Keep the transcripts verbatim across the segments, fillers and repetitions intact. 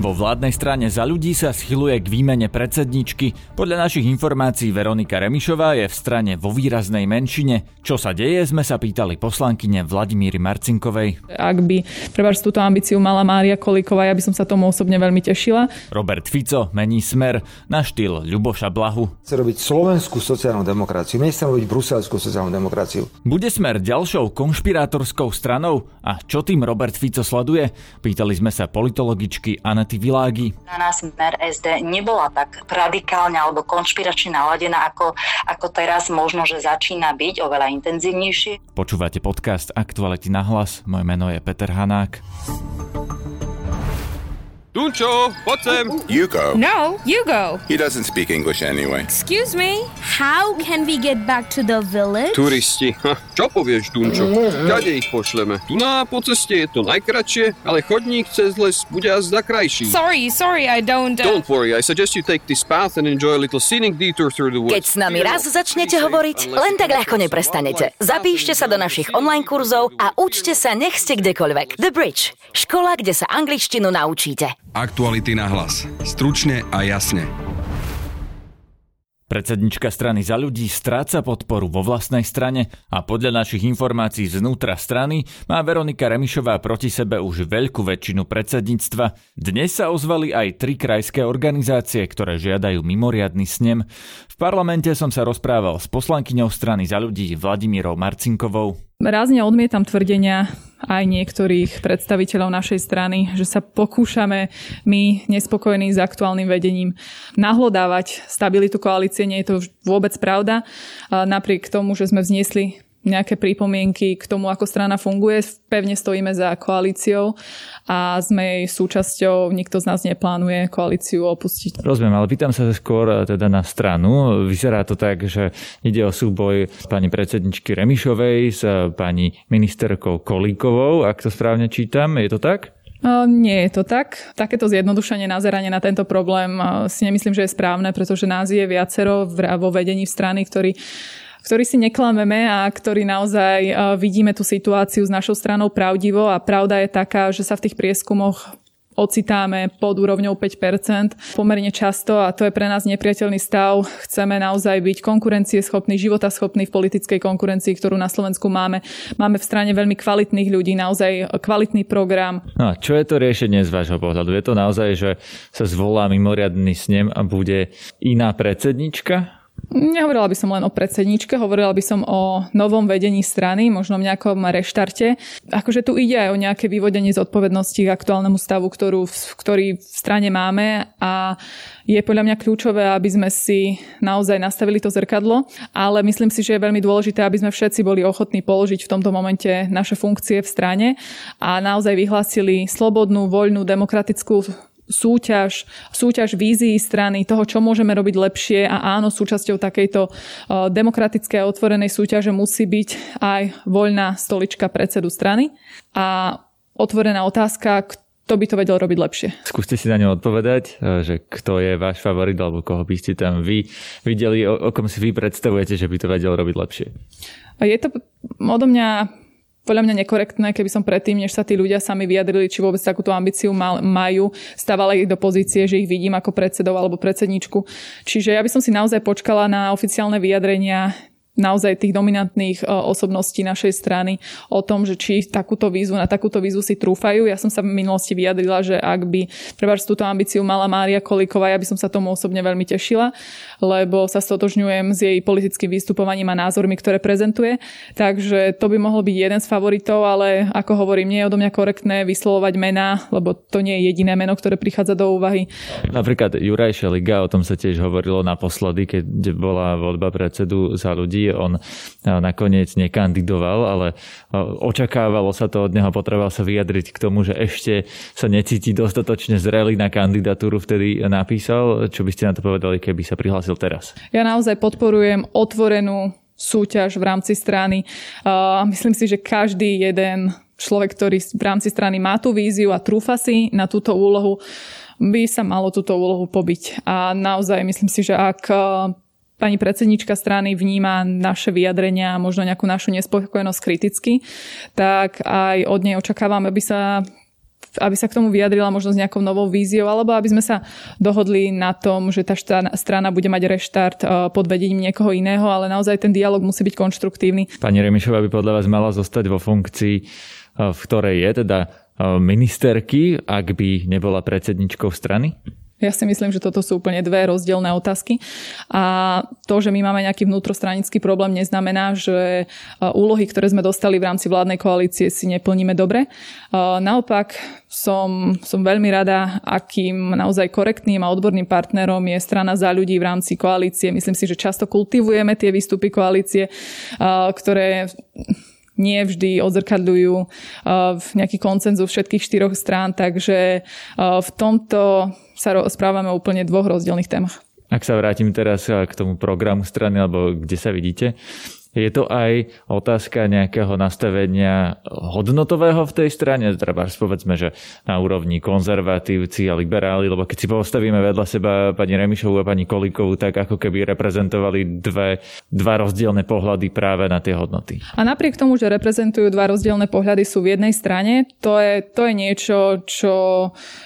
Vo vládnej strane Za ľudí sa schyluje k výmene predsedničky. Podľa našich informácií Veronika Remišová je v strane vo výraznej menšine. Čo sa deje, sme sa pýtali poslankyne Vladimíry Marcinkovej. Ak by trebárs túto ambíciu mala Mária Kolíková, ja by som sa tomu osobne veľmi tešila. Robert Fico mení smer na štýl Ľuboša Blahu. Chce robiť slovenskú sociálnu demokraciu, nechce robiť bruselskú sociálnu demokraciu. Bude Smer ďalšou konšpirátorskou stranou? A čo tým Robert Fico sleduje? Pýtali sme sa politologičky Anety Világi. Na nás Smer es dé nebola tak radikálne alebo konšpiračne naladená, ako, ako teraz možno, že začína byť oveľa intenzívnejšie. Počúvate podcast Aktuality na hlas. Moje meno je Peter Hanák. Tunčo, poď sem. You go. No, you go. He doesn't speak English anyway. Excuse me, how can we get back to the village? Turisti. Ha, čo povieš, Tunčo? Kade ich pošleme? Tu na po ceste je to najkratšie, ale chodník cez les bude azda krajší. Sorry, sorry, I don't... Uh... Don't worry, I suggest you take this path and enjoy a little scenic detour through the woods. Keď s nami raz začnete hovoriť, len tak ľahko neprestanete. Zapíšte sa do našich online kurzov a učte sa, nech ste kdekoľvek. The Bridge. Škola, kde sa angličtinu naučíte. Aktuality na hlas. Stručne a jasne. Predsednička strany Za ľudí stráca podporu vo vlastnej strane a podľa našich informácií znútra strany má Veronika Remišová proti sebe už veľkú väčšinu predsedníctva. Dnes sa ozvali aj tri krajské organizácie, ktoré žiadajú mimoriadny snem. V parlamente som sa rozprával s poslankyňou strany Za ľudí Vladimírou Marcinkovou. Rázne odmietam tvrdenia aj niektorých predstaviteľov našej strany, že sa pokúšame my, nespokojní s aktuálnym vedením, nahlodávať stabilitu koalície. Nie je to vôbec pravda. Napriek tomu, že sme vzniesli nejaké pripomienky k tomu, ako strana funguje, pevne stojíme za koalíciou a sme jej súčasťou. Nikto z nás neplánuje koalíciu opustiť. Rozumiem, ale pýtam sa skôr teda na stranu. Vyzerá to tak, že ide o súboj pani predsedničky Remišovej s pani ministerkou Kolíkovou, ak to správne čítam. Je to tak? Nie je to tak. Takéto zjednodušenie nazeranie na tento problém si nemyslím, že je správne, pretože nás je viacero vo vedení strany, ktorí ktorý si neklameme a ktorý naozaj vidíme tú situáciu s našou stranou pravdivo a pravda je taká, že sa v tých prieskumoch ocitáme pod úrovňou päť percent pomerne často a to je pre nás nepriateľný stav. Chceme naozaj byť konkurencieschopní, životaschopní v politickej konkurencii, ktorú na Slovensku máme. Máme v strane veľmi kvalitných ľudí, naozaj kvalitný program. No a čo je to riešenie z vášho pohľadu? Je to naozaj, že sa zvolá mimoriadny snem a bude iná predsednička? Nehovorila by som len o predsedničke, hovorila by som o novom vedení strany, možno v nejakom reštarte. Akože tu ide aj o nejaké vyvodenie zodpovednosti k aktuálnemu stavu, ktorú, ktorý v strane máme a je podľa mňa kľúčové, aby sme si naozaj nastavili to zrkadlo, ale myslím si, že je veľmi dôležité, aby sme všetci boli ochotní položiť v tomto momente naše funkcie v strane a naozaj vyhlásili slobodnú, voľnú, demokratickú súťaž, súťaž vízií strany, toho, čo môžeme robiť lepšie a áno, súčasťou takejto demokratickej a otvorenej súťaže musí byť aj voľná stolička predsedu strany a otvorená otázka, kto by to vedel robiť lepšie. Skúste si na ňu odpovedať, že kto je váš favorit alebo koho by ste tam vy videli, o, o kom si vy predstavujete, že by to vedel robiť lepšie. Je to odo mňa podľa mňa nekorektné, keby som predtým, než sa tí ľudia sami vyjadrili, či vôbec takúto ambíciu majú, stávala ich do pozície, že ich vidím ako predsedov alebo predsedničku. Čiže ja by som si naozaj počkala na oficiálne vyjadrenia naozaj tých dominantných osobností našej strany o tom, že či takúto výzvu, na takúto výzvu si trúfajú. Ja som sa v minulosti vyjadrila, že ak by trebárs túto ambíciu mala Mária Kolíková, ja by som sa tomu osobne veľmi tešila, lebo sa stotožňujem s jej politickým vystupovaním a názormi, ktoré prezentuje. Takže to by mohol byť jeden z favoritov, ale ako hovorím, nie je odo mňa korektné vyslovovať mená, lebo to nie je jediné meno, ktoré prichádza do úvahy. Napríklad Juraj Šeliga, o tom sa tiež hovorilo naposledy, keď bola voľba predsedu Za ľudí. On nakoniec nekandidoval, ale očakávalo sa to od neho, potreboval sa vyjadriť k tomu, že ešte sa necíti dostatočne zrelý na kandidatúru, vtedy napísal. Čo by ste na to povedali, keby sa prihlásil teraz? Ja naozaj podporujem otvorenú súťaž v rámci strany. Myslím si, že každý jeden človek, ktorý v rámci strany má tú víziu a trúfa si na túto úlohu, by sa malo túto úlohu pobiť. A naozaj myslím si, že ak pani predsednička strany vníma naše vyjadrenia a možno nejakú našu nespokojnosť kriticky, tak aj od nej očakávam, aby sa aby sa k tomu vyjadrila možno s nejakou novou víziou, alebo aby sme sa dohodli na tom, že tá strana bude mať reštart pod vedením niekoho iného, ale naozaj ten dialog musí byť konštruktívny. Pani Remišová by podľa vás mala zostať vo funkcii, v ktorej je, teda ministerky, ak by nebola predsedničkou strany? Ja si myslím, že toto sú úplne dve rozdielne otázky. A to, že my máme nejaký vnútrostranický problém, neznamená, že úlohy, ktoré sme dostali v rámci vládnej koalície, si neplníme dobre. Naopak, som, som veľmi rada, akým naozaj korektným a odborným partnerom je strana Za ľudí v rámci koalície. Myslím si, že často kultivujeme tie výstupy koalície, ktoré nie vždy odzrkadľujú v nejaký konsenzus všetkých štyroch strán, takže v tomto sa správame úplne dvoch rozdielnych témach. Ak sa vrátim teraz k tomu programu strany, alebo kde sa vidíte, je to aj otázka nejakého nastavenia hodnotového v tej strane? Treba povedzme, že na úrovni konzervatívci a liberáli, lebo keď si postavíme vedľa seba pani Remišovú a pani Kolíkovú, tak ako keby reprezentovali dve, dva rozdielne pohľady práve na tie hodnoty. A napriek tomu, že reprezentujú dva rozdielne pohľady, sú v jednej strane, to je, to je niečo, čo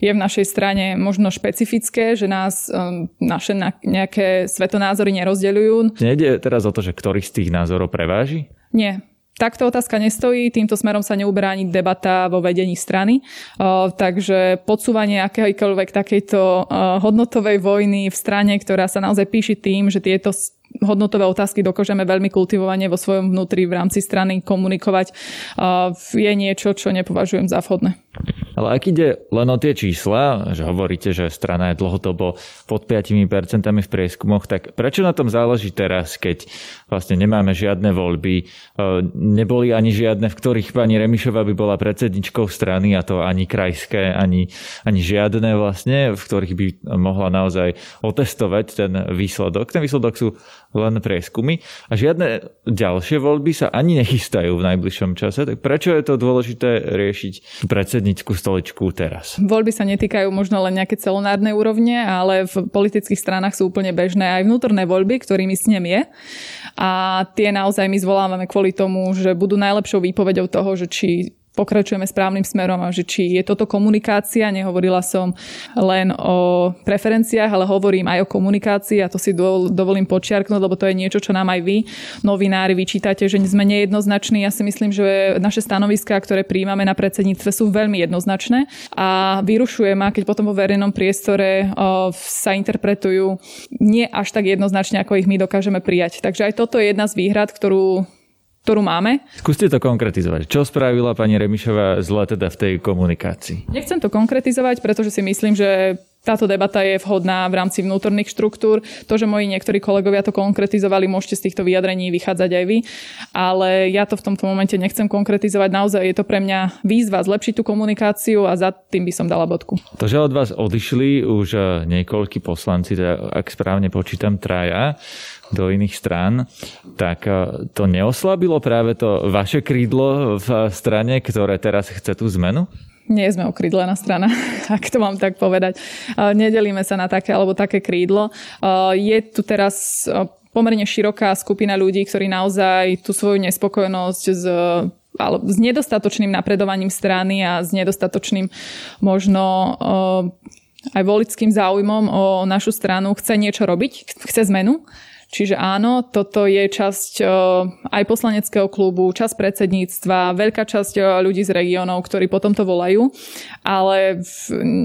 je v našej strane možno špecifické, že nás naše nejaké svetonázory nerozdeľujú. Nejde teraz o to, že ktorých z tých názorov Zoro preváži? Nie. Takto otázka nestojí, týmto smerom sa neuberá ani debata vo vedení strany. Uh, takže podsúvanie akéhokoľvek takejto uh, hodnotovej vojny v strane, ktorá sa naozaj píši tým, že tieto hodnotové otázky dokážeme veľmi kultivovane vo svojom vnútri v rámci strany komunikovať, uh, je niečo, čo nepovažujem za vhodné. Ale ak ide len o tie čísla, že hovoríte, že strana je dlhodobo pod päť percent v prieskumoch, tak prečo na tom záleží teraz, keď vlastne nemáme žiadne voľby, neboli ani žiadne, v ktorých pani Remišová by bola predsedničkou strany, a to ani krajské, ani, ani žiadne vlastne, v ktorých by mohla naozaj otestovať ten výsledok. Ten výsledok sú len prieskumy a žiadne ďalšie voľby sa ani nechystajú v najbližšom čase. Tak prečo je to dôležité riešiť predsednícku stoličku teraz? Voľby sa netýkajú možno len nejaké celonárnej úrovne, ale v politických stranách sú úplne bežné aj vnútorné voľby, ktorými snem je. A tie naozaj my zvolávame kvôli tomu, že budú najlepšou výpovedou toho, že či pokračujeme správnym smerom a že či je toto komunikácia. Nehovorila som len o preferenciách, ale hovorím aj o komunikácii a to si dovolím počiarknúť, lebo to je niečo, čo nám aj vy, novinári, vyčítate, že sme nejednoznační. Ja si myslím, že naše stanoviská, ktoré prijímame na predsedníctve, sú veľmi jednoznačné a vyrušuje ma, keď potom vo verejnom priestore sa interpretujú nie až tak jednoznačne, ako ich my dokážeme prijať. Takže aj toto je jedna z výhrad, ktorú ktorú máme. Skúste to konkretizovať. Čo spravila pani Remišová zle teda v tej komunikácii? Nechcem to konkretizovať, pretože si myslím, že táto debata je vhodná v rámci vnútorných štruktúr. To, že moji niektorí kolegovia to konkretizovali, môžete z týchto vyjadrení vychádzať aj vy, ale ja to v tomto momente nechcem konkretizovať. Naozaj je to pre mňa výzva zlepšiť tú komunikáciu a za tým by som dala bodku. To, že od vás odišli už niekoľkí poslanci, teda ak správne počítam traja, do iných strán, tak to neoslabilo práve to vaše krídlo v strane, ktoré teraz chce tú zmenu? Nie sme okrydlená strana, ak to mám tak povedať. Nedelíme sa na také alebo také krídlo. Je tu teraz pomerne široká skupina ľudí, ktorí naozaj tú svoju nespokojnosť z alebo s nedostatočným napredovaním strany a s nedostatočným možno aj voličským záujmom o našu stranu chce niečo robiť, chce zmenu. Čiže áno, toto je časť aj poslaneckého klubu, časť predsedníctva, veľká časť ľudí z regiónov, ktorí potom to volajú, ale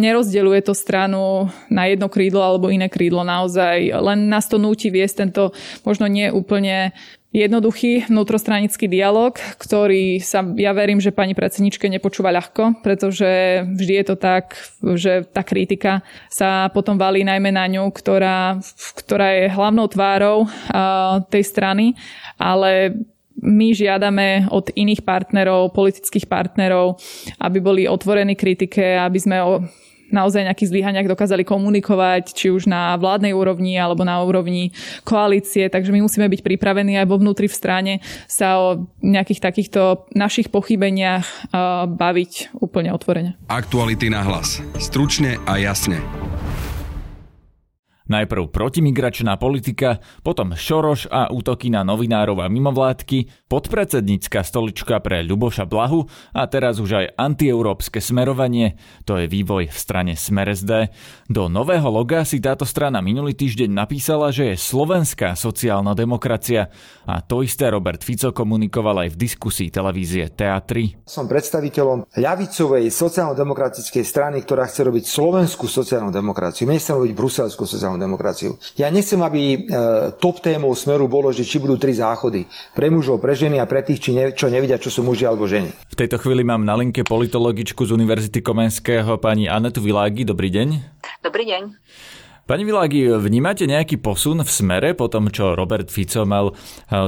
nerozdeľuje to stranu na jedno krídlo alebo iné krídlo naozaj. Len nás to núti viesť tento možno nie úplne jednoduchý vnútrostranický dialog, ktorý sa, ja verím, že pani predsedničke nepočúva ľahko, pretože vždy je to tak, že tá kritika sa potom valí najmä na ňu, ktorá, ktorá je hlavnou tvárou uh, tej strany, ale my žiadame od iných partnerov, politických partnerov, aby boli otvorení kritike, aby sme o naozaj nejakých zlyhaniach dokázali komunikovať, či už na vládnej úrovni alebo na úrovni koalície. Takže my musíme byť pripravení aj vo vnútri v strane sa o nejakých takýchto našich pochybeniach baviť úplne otvorene. Aktuality na hlas. Stručne a jasne. Najprv protimigračná politika, potom Šoroš a útoky na novinárov a mimovládky, podpredsednícka stolička pre Ľuboša Blahu a teraz už aj antieurópske smerovanie, to je vývoj v strane Smer es dé. Do nového loga si táto strana minulý týždeň napísala, že je slovenská sociálna demokracia a to isté Robert Fico komunikoval aj v diskusii televízie té á tri. Som predstaviteľom ľavicovej sociálno-demokratickej strany, ktorá chce robiť slovenskú sociálnu demokraciu. My nechcem robiť bruselskú sociálnu demokraciu. Ja nechcem, aby top témou Smeru bolo, že či budú tri záchody. Pre mužov, pre ženy a pre tých, či ne, čo nevidia, čo sú muži alebo ženy. V tejto chvíli mám na linke politologičku z Univerzity Komenského pani Anetu Világi. Dobrý deň. Dobrý deň. Pani Világi, vnímate nejaký posun v Smere po tom, čo Robert Fico mal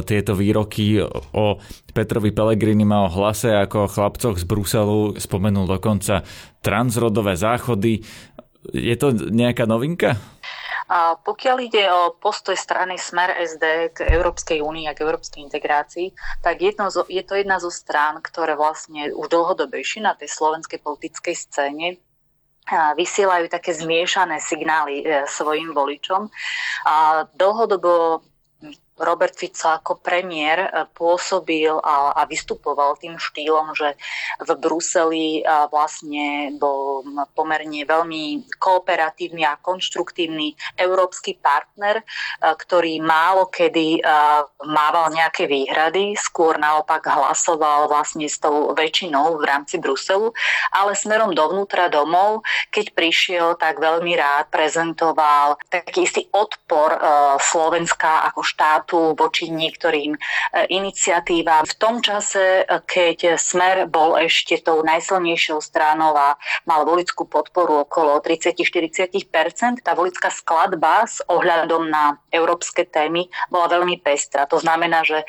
tieto výroky o Petrovi Pellegrini, mal o Hlase ako o chlapcoch z Bruselu, spomenul dokonca transrodové záchody. Je to nejaká novinka? A pokiaľ ide o postoj strany Smer es dé k Európskej únii a k európskej integrácii, tak jedno zo, je to jedna zo strán, ktoré vlastne už dlhodobejšie na tej slovenskej politickej scéne vysielajú také zmiešané signály svojim voličom. A dlhodobo Robert Fico ako premiér pôsobil a vystupoval tým štýlom, že v Bruseli vlastne bol pomerne veľmi kooperatívny a konštruktívny európsky partner, ktorý málo kedy mával nejaké výhrady, skôr naopak hlasoval vlastne s tou väčšinou v rámci Bruselu, ale smerom dovnútra domov, keď prišiel, tak veľmi rád prezentoval taký istý odpor Slovenska ako štát tu voči niektorým iniciatívam. V tom čase, keď Smer bol ešte tou najsilnejšou stranou a mal voličskú podporu okolo tridsať až štyridsať percent, tá voličská skladba s ohľadom na európske témy bola veľmi pestrá. To znamená, že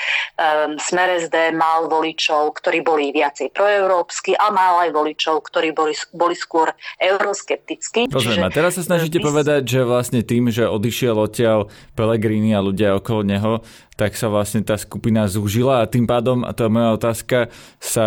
Smer es dé mal voličov, ktorí boli viacej proeurópsky, a mal aj voličov, ktorí boli, boli skôr euroskeptickí. Rozumiem, čiže... teraz sa snažíte my... povedať, že vlastne tým, že odišiel odtiaľ Pellegrini a ľudia okolo neho, tak sa vlastne tá skupina zúžila a tým pádom, a to je moja otázka, sa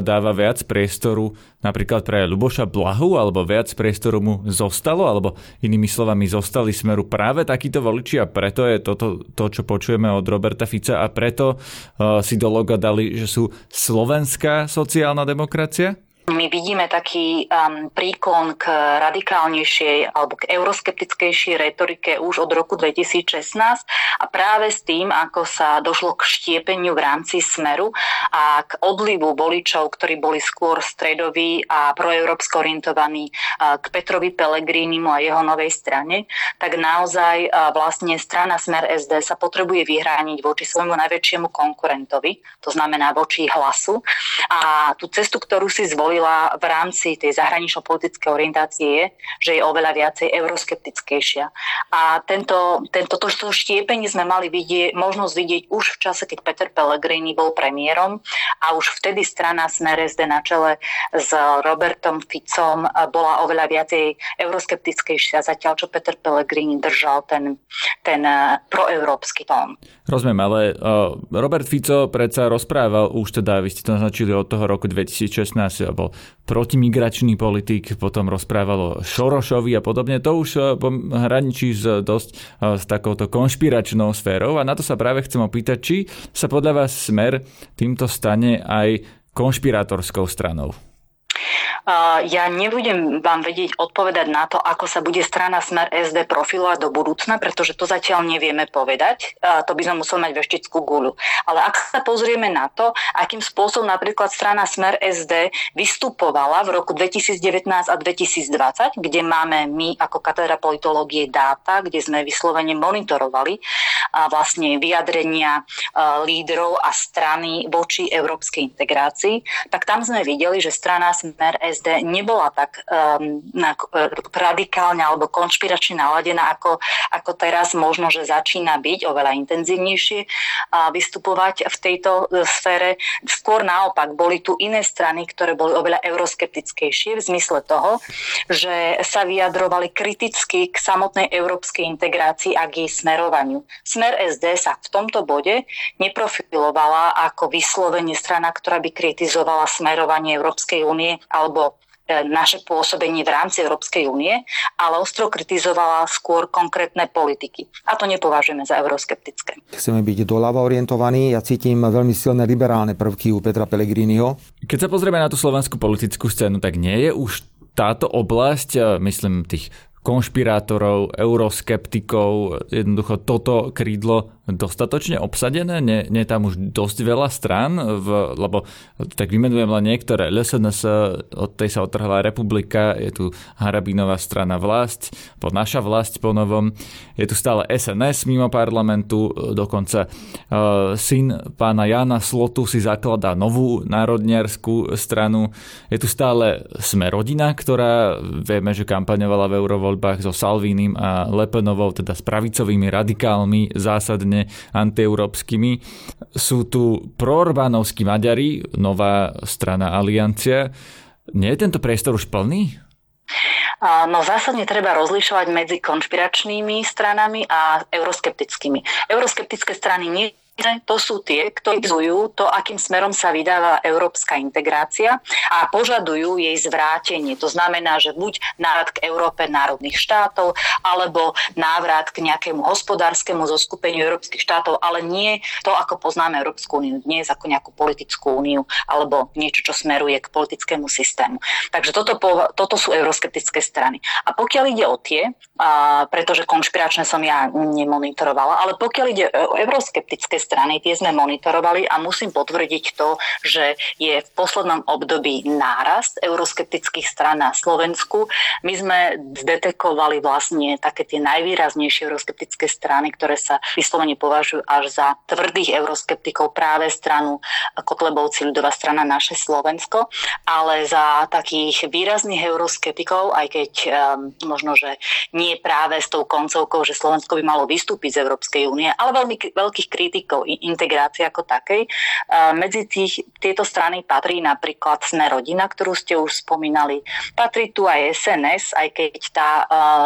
dáva viac priestoru napríklad pre Ľuboša Blahu, alebo viac priestoru mu zostalo, alebo inými slovami zostali Smeru práve takíto voliči a preto je toto to, čo počujeme od Roberta Fica a preto uh, si do loga dali, že sú slovenská sociálna demokracia? My vidíme taký um, príkon k radikálnejšej alebo k euroskeptickejšej retorike už od roku dvetisícšestnásť a práve s tým, ako sa došlo k štiepeniu v rámci Smeru a k odlivu voličov, ktorí boli skôr stredoví a proeurópsko orientovaní uh, k Petrovi Pellegrinimu a jeho novej strane, tak naozaj uh, vlastne strana Smer es dé sa potrebuje vyhrániť voči svojmu najväčšiemu konkurentovi, to znamená voči Hlasu. A tú cestu, ktorú si zvolil v rámci tej zahranično-politickej orientácie je, že je oveľa viacej euroskeptickejšia. A tento, tento to, to štiepenie sme mali vidieť, možnosť vidieť už v čase, keď Peter Pellegrini bol premiérom a už vtedy strana Smer es dé na čele s Robertom Ficom bola oveľa viacej euroskeptickejšia, zatiaľ čo Peter Pellegrini držal ten, ten proeurópsky tón. Rozumiem, ale uh, Robert Fico predsa rozprával už teda, vy ste to naznačili od toho roku dvetisícšestnásť, bol protimigračný politik, potom rozprávalo Šorošovi a podobne. To už hraničí s dosť s takouto konšpiračnou sférou a na to sa práve chcem opýtať, či sa podľa vás Smer týmto stane aj konšpirátorskou stranou. Ja nebudem vám vedieť odpovedať na to, ako sa bude strana Smer es dé profilovať do budúcna, pretože to zatiaľ nevieme povedať. To by sme museli mať veštickú guľu. Ale ak sa pozrieme na to, akým spôsobom napríklad strana Smer es dé vystupovala v roku dvetisícdevätnásť a dvetisícdvadsať, kde máme my ako katedra politológie dáta, kde sme vyslovene monitorovali vlastne vyjadrenia lídrov a strany voči európskej integrácii, tak tam sme videli, že strana Smer es dé nebola tak um, radikálne alebo konšpiračne naladená, ako, ako teraz možno, že začína byť oveľa intenzívnejšie a vystupovať v tejto sfére. Skôr naopak, boli tu iné strany, ktoré boli oveľa euroskeptickejšie v zmysle toho, že sa vyjadrovali kriticky k samotnej európskej integrácii a k jej smerovaniu. Smer es dé sa v tomto bode neprofilovala ako vyslovene strana, ktorá by kritizovala smerovanie Európskej únie alebo naše pôsobenie v rámci Európskej únie, ale ostro kritizovala skôr konkrétne politiky. A to nepovažujeme za euroskeptické. Chceme byť doľava orientovaní. Ja cítim veľmi silné liberálne prvky u Petra Pellegriniho. Keď sa pozrieme na tú slovenskú politickú scénu, tak nie je už táto oblasť, myslím, tých konšpirátorov, euroskeptikov, jednoducho toto krídlo dostatočne obsadené? Nie, nie je tam už dosť veľa strán? V, lebo tak vymenujem len niektoré. ĽSNS, od tej sa odtrhla Republika, je tu Harabinová strana Vlast, po Naša vlast po novom, je tu stále es en es mimo parlamentu, dokonca uh, syn pána Jana Slotu si zakladá novú národniarskú stranu. Je tu stále Smerodina, ktorá vieme, že kampaňovala v eurovoľbách so Salvinim a Lepenovou, teda s pravicovými radikálmi zásadne antieurópskymi. Sú tu proorbánovskí Maďari, nová strana Aliancia. Nie je tento priestor už plný? No zásadne treba rozlišovať medzi konšpiračnými stranami a euroskeptickými. Euroskeptické strany nie to sú tie, ktorí kritizujú to, akým smerom sa vydáva európska integrácia a požadujú jej zvrátenie. To znamená, že buď návrat k Európe národných štátov, alebo návrat k nejakému hospodárskemu zoskupeniu európskych štátov, ale nie to, ako poznáme Európsku úniu dnes, ako nejakú politickú úniu, alebo niečo, čo smeruje k politickému systému. Takže toto, po, toto sú euroskeptické strany. A pokiaľ ide o tie, a, pretože konšpiračné som ja nemonitorovala, ale pokiaľ ide o euroskeptické strany, tie sme monitorovali a musím potvrdiť to, že je v poslednom období nárast euroskeptických strán na Slovensku. My sme detekovali vlastne také tie najvýraznejšie euroskeptické strany, ktoré sa vyslovene považujú až za tvrdých euroskeptikov, práve stranu Kotlebovci ľudová strana naše Slovensko, ale za takých výrazných euroskeptikov, aj keď um, možno, že nie práve s tou koncovkou, že Slovensko by malo vystúpiť z Európskej únie, ale veľmi veľkých kritikov integrácie ako takej. Medzi tých, tieto strany patrí napríklad Smerodina, ktorú ste už spomínali. Patrí tu aj es en es, aj keď tá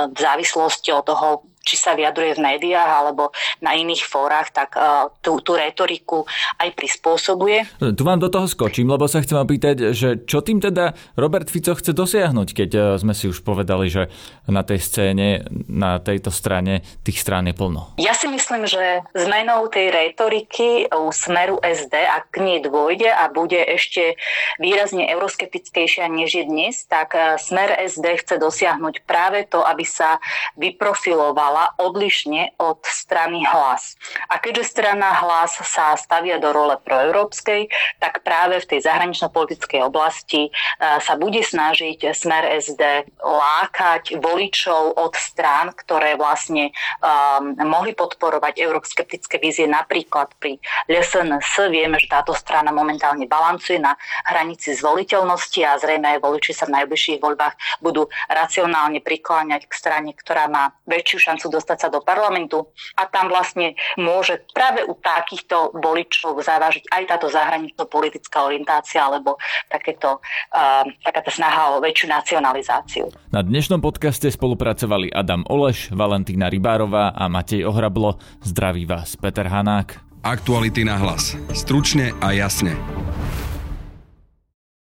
v závislosti od toho, či sa vyjadruje v médiách alebo na iných fórach, tak uh, tú, tú retoriku aj prispôsobuje. Tu vám do toho skočím, lebo sa chcem opýtať, že čo tým teda Robert Fico chce dosiahnuť, keď uh, sme si už povedali, že na tej scéne, na tejto strane tých strán je plno. Ja si myslím, že zmenou tej retoriky u smeru es dé, ak k nej dôjde a bude ešte výrazne euroskeptickejšia než je dnes, tak uh, smer es dé chce dosiahnuť práve to, aby sa vyprofiloval odlišne od strany Hlas. A keďže strana Hlas sa stavia do role proeurópskej, tak práve v tej zahranično-politickej oblasti sa bude snažiť smer es dé lákať voličov od strán, ktoré vlastne um, mohli podporovať euroskeptické vízie. Napríklad pri ĽSNS vieme, že táto strana momentálne balancuje na hranici zvoliteľnosti a zrejme aj voliči sa v najbližších voľbách budú racionálne prikláňať k strane, ktorá má väčšiu šancu dostať sa do parlamentu a tam vlastne môže práve u takýchto voličov zavážiť aj táto zahranično-politická orientácia alebo takéto, uh, takáto snaha o väčšiu nacionalizáciu. Na dnešnom podcaste spolupracovali Adam Oleš, Valentína Rybárová a Matej Ohrablo. Zdraví vás Peter Hanák. Aktuality na hlas. Stručne a jasne.